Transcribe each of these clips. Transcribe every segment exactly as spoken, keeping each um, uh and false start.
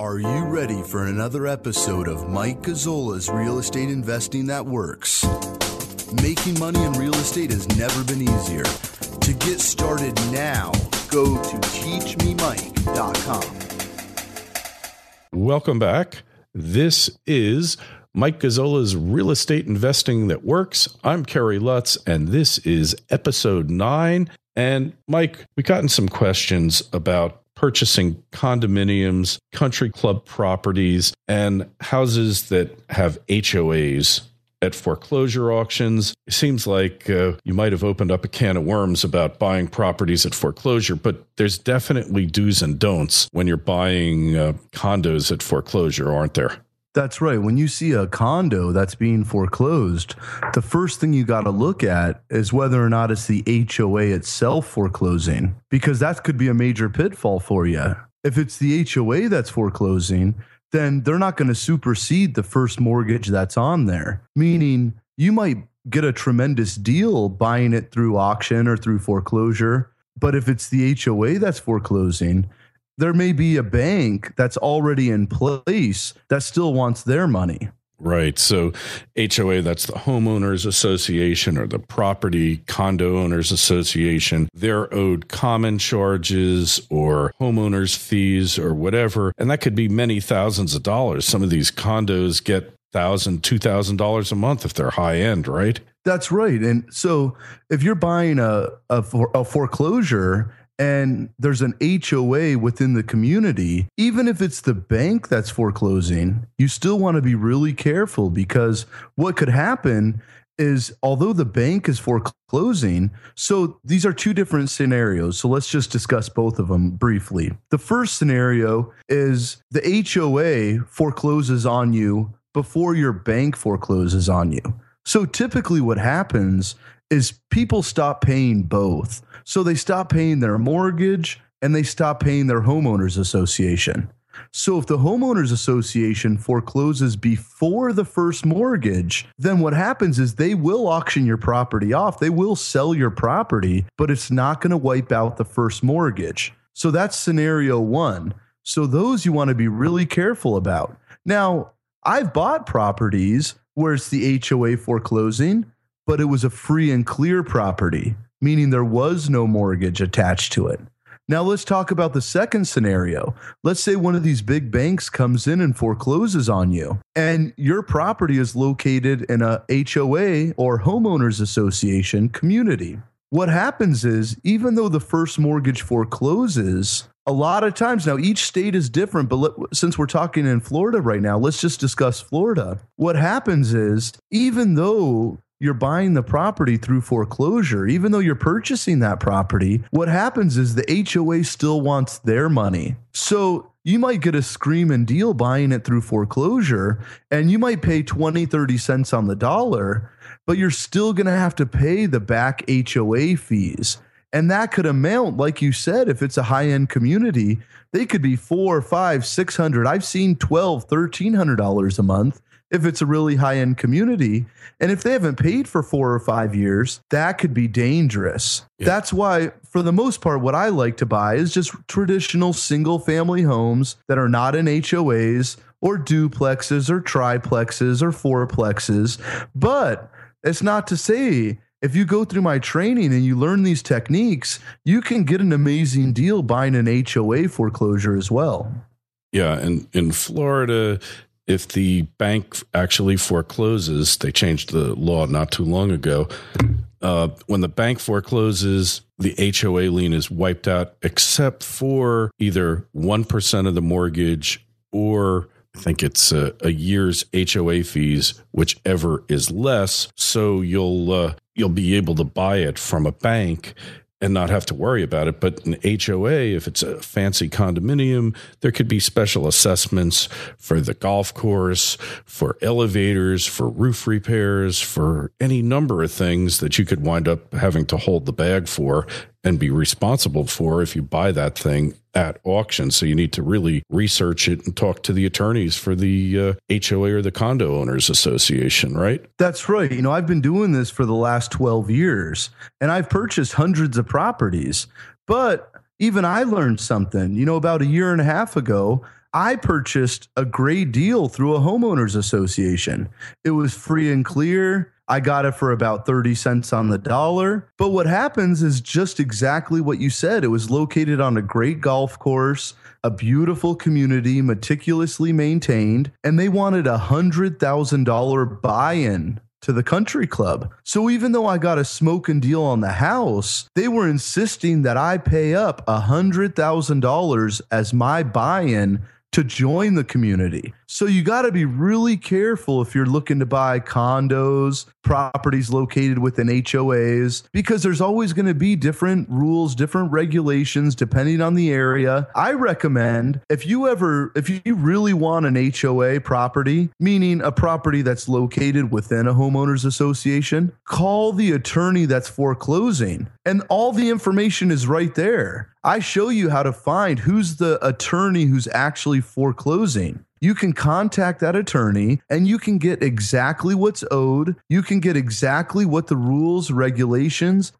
Are you ready for another episode of Mike Gazzola's Real Estate Investing That Works? Making money in real estate has never been easier. To get started now, go to teach me mike dot com. Welcome back. This is Mike Gazzola's Real Estate Investing That Works. I'm Kerry Lutz, and this is episode nine. And Mike, we've gotten some questions about purchasing condominiums, country club properties, and houses that have H O As at foreclosure auctions. It seems like uh, you might have opened up a can of worms about buying properties at foreclosure, but there's definitely do's and don'ts when you're buying uh, condos at foreclosure, aren't there? That's right. When you see a condo that's being foreclosed, the first thing you got to look at is whether or not it's the H O A itself foreclosing, because that could be a major pitfall for you. If it's the H O A that's foreclosing, then they're not going to supersede the first mortgage that's on there, meaning you might get a tremendous deal buying it through auction or through foreclosure. But if it's the H O A that's foreclosing, there may be a bank that's already in place that still wants their money. Right. So H O A, that's the homeowners association or the property condo owners association. They're owed common charges or homeowners fees or whatever. And that could be many thousands of dollars. Some of these condos get one thousand dollars, two thousand dollars a month if they're high end, right? That's right. And so if you're buying a, a, for, a foreclosure and there's an H O A within the community, even if it's the bank that's foreclosing, you still want to be really careful, because what could happen is, although the bank is foreclosing, so these are two different scenarios. So let's just discuss both of them briefly. The first scenario is the H O A forecloses on you before your bank forecloses on you. So typically what happens is people stop paying both. So they stop paying their mortgage and they stop paying their homeowners association. So if the homeowners association forecloses before the first mortgage, then what happens is they will auction your property off. They will sell your property, but it's not going to wipe out the first mortgage. So that's scenario one. So those you want to be really careful about. Now, I've bought properties where it's the H O A foreclosing, but it was a free and clear property, meaning there was no mortgage attached to it. Now let's talk about the second scenario. Let's say one of these big banks comes in and forecloses on you, and your property is located in a H O A or homeowners association community. What happens is, even though the first mortgage forecloses, a lot of times, now each state is different, but let, since we're talking in Florida right now, let's just discuss Florida. What happens is, even though you're buying the property through foreclosure, even though you're purchasing that property, what happens is the H O A still wants their money. So you might get a screaming deal buying it through foreclosure, and you might pay twenty, thirty cents on the dollar, but you're still going to have to pay the back H O A fees. And that could amount, like you said, if it's a high-end community, they could be four, five, six hundred. I've seen twelve, thirteen hundred dollars a month if it's a really high-end community. And if they haven't paid for four or five years, that could be dangerous. Yeah. That's why, for the most part, what I like to buy is just traditional single-family homes that are not in H O As or duplexes or triplexes or fourplexes. But it's not to say, if you go through my training and you learn these techniques, you can get an amazing deal buying an H O A foreclosure as well. Yeah, and in Florida, if the bank actually forecloses, they changed the law not too long ago. Uh, when the bank forecloses, the H O A lien is wiped out, except for either one percent of the mortgage or I think it's a, a year's H O A fees, whichever is less. So you'll uh, you'll be able to buy it from a bank and not have to worry about it. But an H O A, if it's a fancy condominium, there could be special assessments for the golf course, for elevators, for roof repairs, for any number of things that you could wind up having to hold the bag for and be responsible for if you buy that thing at auction. So you need to really research it and talk to the attorneys for the uh, H O A or the condo owners association, right? That's right. You know, I've been doing this for the last twelve years and I've purchased hundreds of properties, but even I learned something. You know, about a year and a half ago, I purchased a great deal through a homeowners association. It was free and clear. I got it for about thirty cents on the dollar. But what happens is just exactly what you said. It was located on a great golf course, a beautiful community, meticulously maintained, and they wanted a one hundred thousand dollars buy-in to the country club. So even though I got a smoking deal on the house, they were insisting that I pay up one hundred thousand dollars as my buy-in to join the community. So you got to be really careful if you're looking to buy condos, properties located within H O As, because there's always going to be different rules, different regulations, depending on the area. I recommend if you ever, if you really want an H O A property, meaning a property that's located within a homeowners association, call the attorney that's foreclosing. And all the information is right there. I show you how to find who's the attorney who's actually foreclosing. You can contact that attorney and you can get exactly what's owed. You can get exactly what the rules, regulations,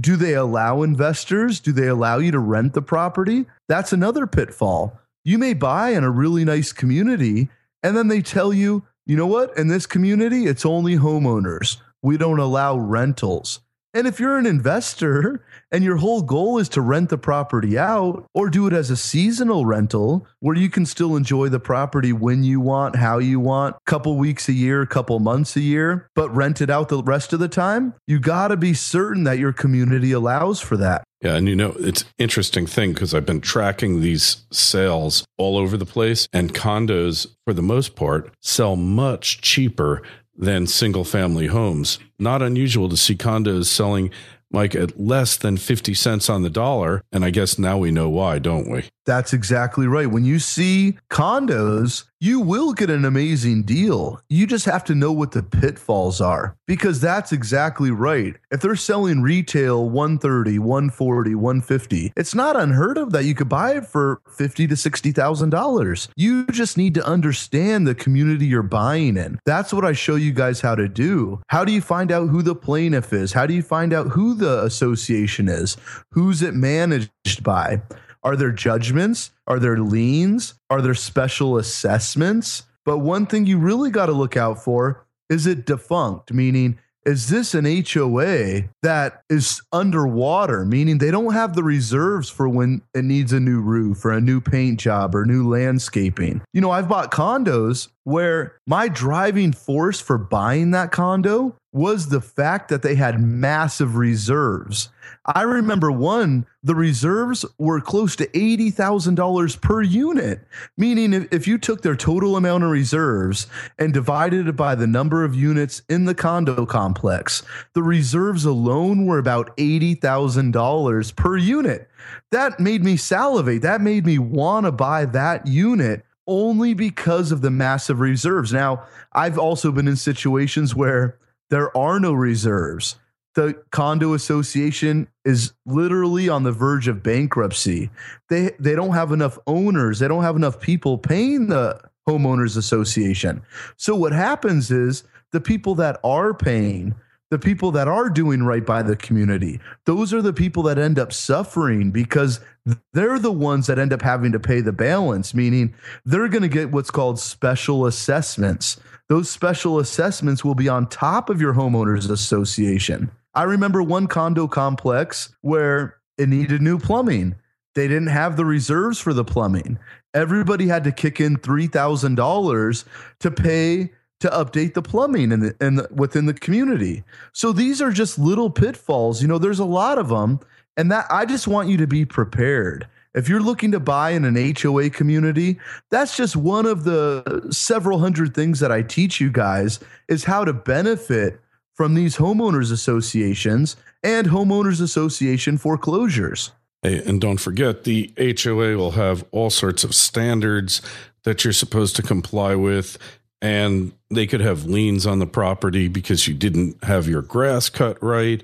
do they allow investors? Do they allow you to rent the property? That's another pitfall. You may buy in a really nice community and then they tell you, you know what? In this community, it's only homeowners. We don't allow rentals. And if you're an investor and your whole goal is to rent the property out or do it as a seasonal rental where you can still enjoy the property when you want, how you want, couple weeks a year, couple months a year, but rent it out the rest of the time, you got to be certain that your community allows for that. Yeah. And, you know, it's an interesting thing because I've been tracking these sales all over the place, and condos, for the most part, sell much cheaper than single family homes. Not unusual to see condos selling, Mike, at less than fifty cents on the dollar. And I guess now we know why, don't we? That's exactly right. When you see condos, you will get an amazing deal. You just have to know what the pitfalls are, because that's exactly right. If they're selling retail one thirty, one forty, one fifty, it's not unheard of that you could buy it for fifty to sixty thousand dollars. You just need to understand the community you're buying in. That's what I show you guys how to do. How do you find out who the plaintiff is? How do you find out who the association is? Who's it managed by? Are there judgments? Are there liens? Are there special assessments? But one thing you really got to look out for, is it defunct? Meaning, is this an H O A that is underwater? Meaning they don't have the reserves for when it needs a new roof or a new paint job or new landscaping. You know, I've bought condos where my driving force for buying that condo was the fact that they had massive reserves. I remember one, the reserves were close to eighty thousand dollars per unit, meaning if, if you took their total amount of reserves and divided it by the number of units in the condo complex, the reserves alone were about eighty thousand dollars per unit. That made me salivate. That made me want to buy that unit only because of the massive reserves. Now, I've also been in situations where there are no reserves. The condo association is literally on the verge of bankruptcy. They they don't have enough owners. They don't have enough people paying the homeowners association. So what happens is the people that are paying, the people that are doing right by the community, those are the people that end up suffering, because they're the ones that end up having to pay the balance, meaning they're going to get what's called special assessments. Those special assessments will be on top of your homeowners association. I remember one condo complex where it needed new plumbing. They didn't have the reserves for the plumbing. Everybody had to kick in three thousand dollars to pay to update the plumbing in the, in the, within the community. So these are just little pitfalls. You know, there's a lot of them, and that I just want you to be prepared. If you're looking to buy in an H O A community, that's just one of the several hundred things that I teach you guys, is how to benefit from these homeowners associations and homeowners association foreclosures. Hey, and don't forget, the H O A will have all sorts of standards that you're supposed to comply with. And they could have liens on the property because you didn't have your grass cut right,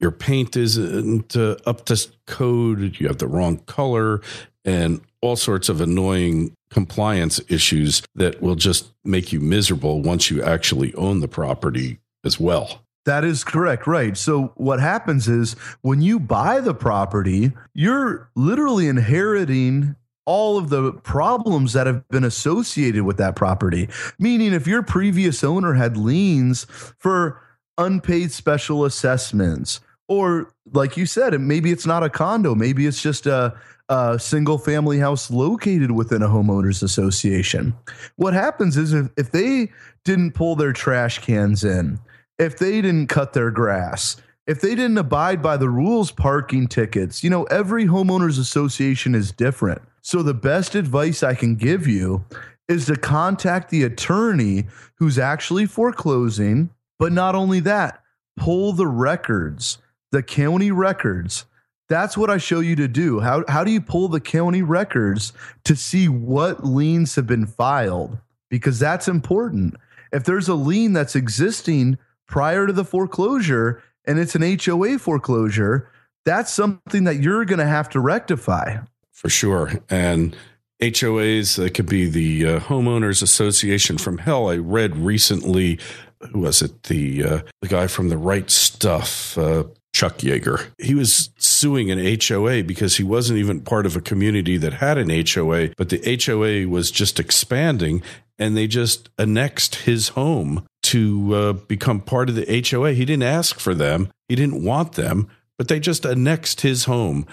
your paint isn't uh, up to code, you have the wrong color, and all sorts of annoying compliance issues that will just make you miserable once you actually own the property as well. That is correct, right? So what happens is when you buy the property, you're literally inheriting all of the problems that have been associated with that property. Meaning, if your previous owner had liens for unpaid special assessments, or like you said, maybe it's not a condo, maybe it's just a, a single family house located within a homeowners association. What happens is if, if they didn't pull their trash cans in, if they didn't cut their grass, if they didn't abide by the rules, parking tickets, you know, every homeowners association is different. So the best advice I can give you is to contact the attorney who's actually foreclosing. But not only that, pull the records, the county records. That's what I show you to do. How, how do you pull the county records to see what liens have been filed? Because that's important. If there's a lien that's existing prior to the foreclosure, and it's an H O A foreclosure, that's something that you're going to have to rectify. For sure. And H O As, that could be the uh, Homeowners Association from Hell. I read recently, who was it? The uh, the guy from The Right Stuff, uh, Chuck Yeager. He was suing an H O A because he wasn't even part of a community that had an H O A, but the H O A was just expanding and they just annexed his home to uh, become part of the H O A. He didn't ask for them. He didn't want them, but they just annexed his home.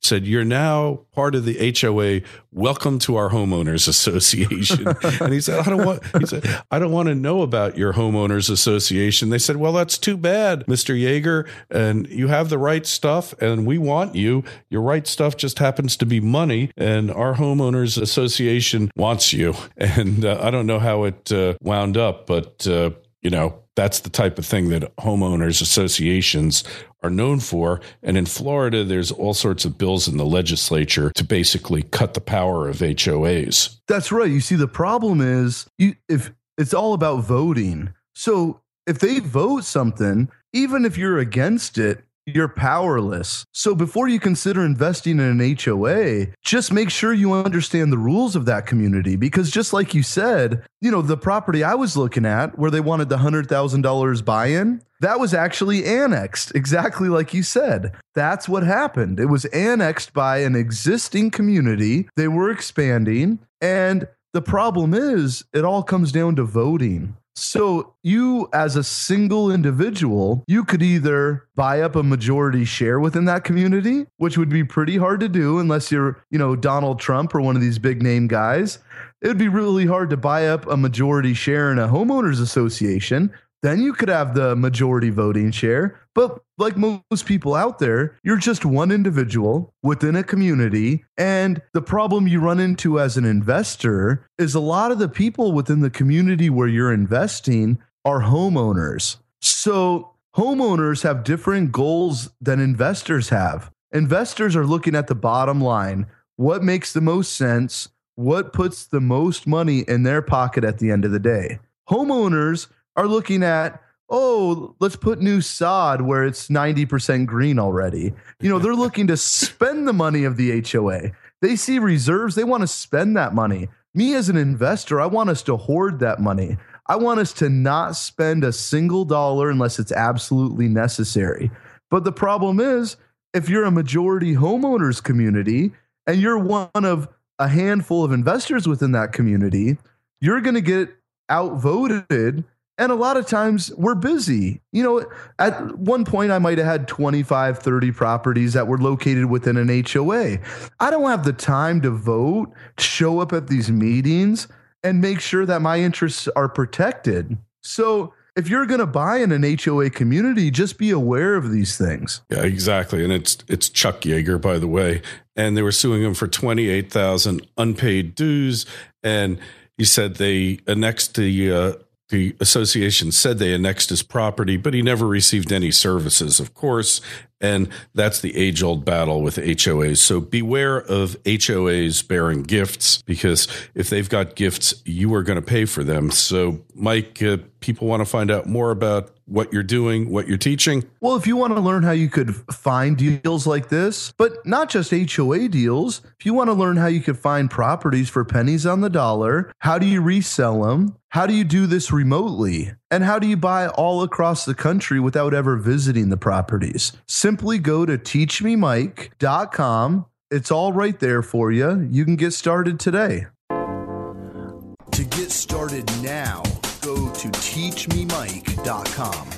Said, you're now part of the H O A. Welcome to our homeowners association. And he said, I don't want, he said, I don't want to know about your homeowners association. They said, well, that's too bad, Mister Yeager. And you have the right stuff and we want you. Your right stuff just happens to be money. And our homeowners association wants you. And uh, I don't know how it uh, wound up, but, uh, you know, that's the type of thing that homeowners associations are known for. And in Florida, there's all sorts of bills in the legislature to basically cut the power of H O As. That's right. You see, the problem is you, if it's all about voting. So if they vote something, even if you're against it, you're powerless. So before you consider investing in an H O A, just make sure you understand the rules of that community. Because just like you said, you know, the property I was looking at where they wanted the one hundred thousand dollars buy-in, that was actually annexed, exactly like you said. That's what happened. It was annexed by an existing community. They were expanding. And the problem is it all comes down to voting. So you, as a single individual, you could either buy up a majority share within that community, which would be pretty hard to do unless you're, you know, Donald Trump or one of these big name guys. It would be really hard to buy up a majority share in a homeowners association. Then you could have the majority voting share. But like most people out there, you're just one individual within a community. And the problem you run into as an investor is a lot of the people within the community where you're investing are homeowners. So homeowners have different goals than investors have. Investors are looking at the bottom line. What makes the most sense? What puts the most money in their pocket at the end of the day? Homeowners are looking at, oh, let's put new sod where it's ninety percent green already. You know, they're looking to spend the money of the H O A. They see reserves. They want to spend that money. Me as an investor, I want us to hoard that money. I want us to not spend a single dollar unless it's absolutely necessary. But the problem is, if you're a majority homeowners community and you're one of a handful of investors within that community, you're going to get outvoted. And a lot of times we're busy. You know, at one point I might have had twenty-five, thirty properties that were located within an H O A. I don't have the time to vote, show up at these meetings, and make sure that my interests are protected. So if you're going to buy in an H O A community, just be aware of these things. Yeah, exactly. And it's it's Chuck Yeager, by the way. And they were suing him for twenty-eight thousand unpaid dues. And he said they annexed the... Uh, The association said they annexed his property, but he never received any services, of course. And that's the age-old battle with H O As. So beware of H O As bearing gifts, because if they've got gifts, you are going to pay for them. So, Mike, uh, people want to find out more about what you're doing, what you're teaching. Well, if you want to learn how you could find deals like this, but not just H O A deals, if you want to learn how you could find properties for pennies on the dollar, how do you resell them? How do you do this remotely? And how do you buy all across the country without ever visiting the properties? Simply go to teach me mike dot com It's all right there for you. You can get started today. To get started now, go to teach me mike dot com.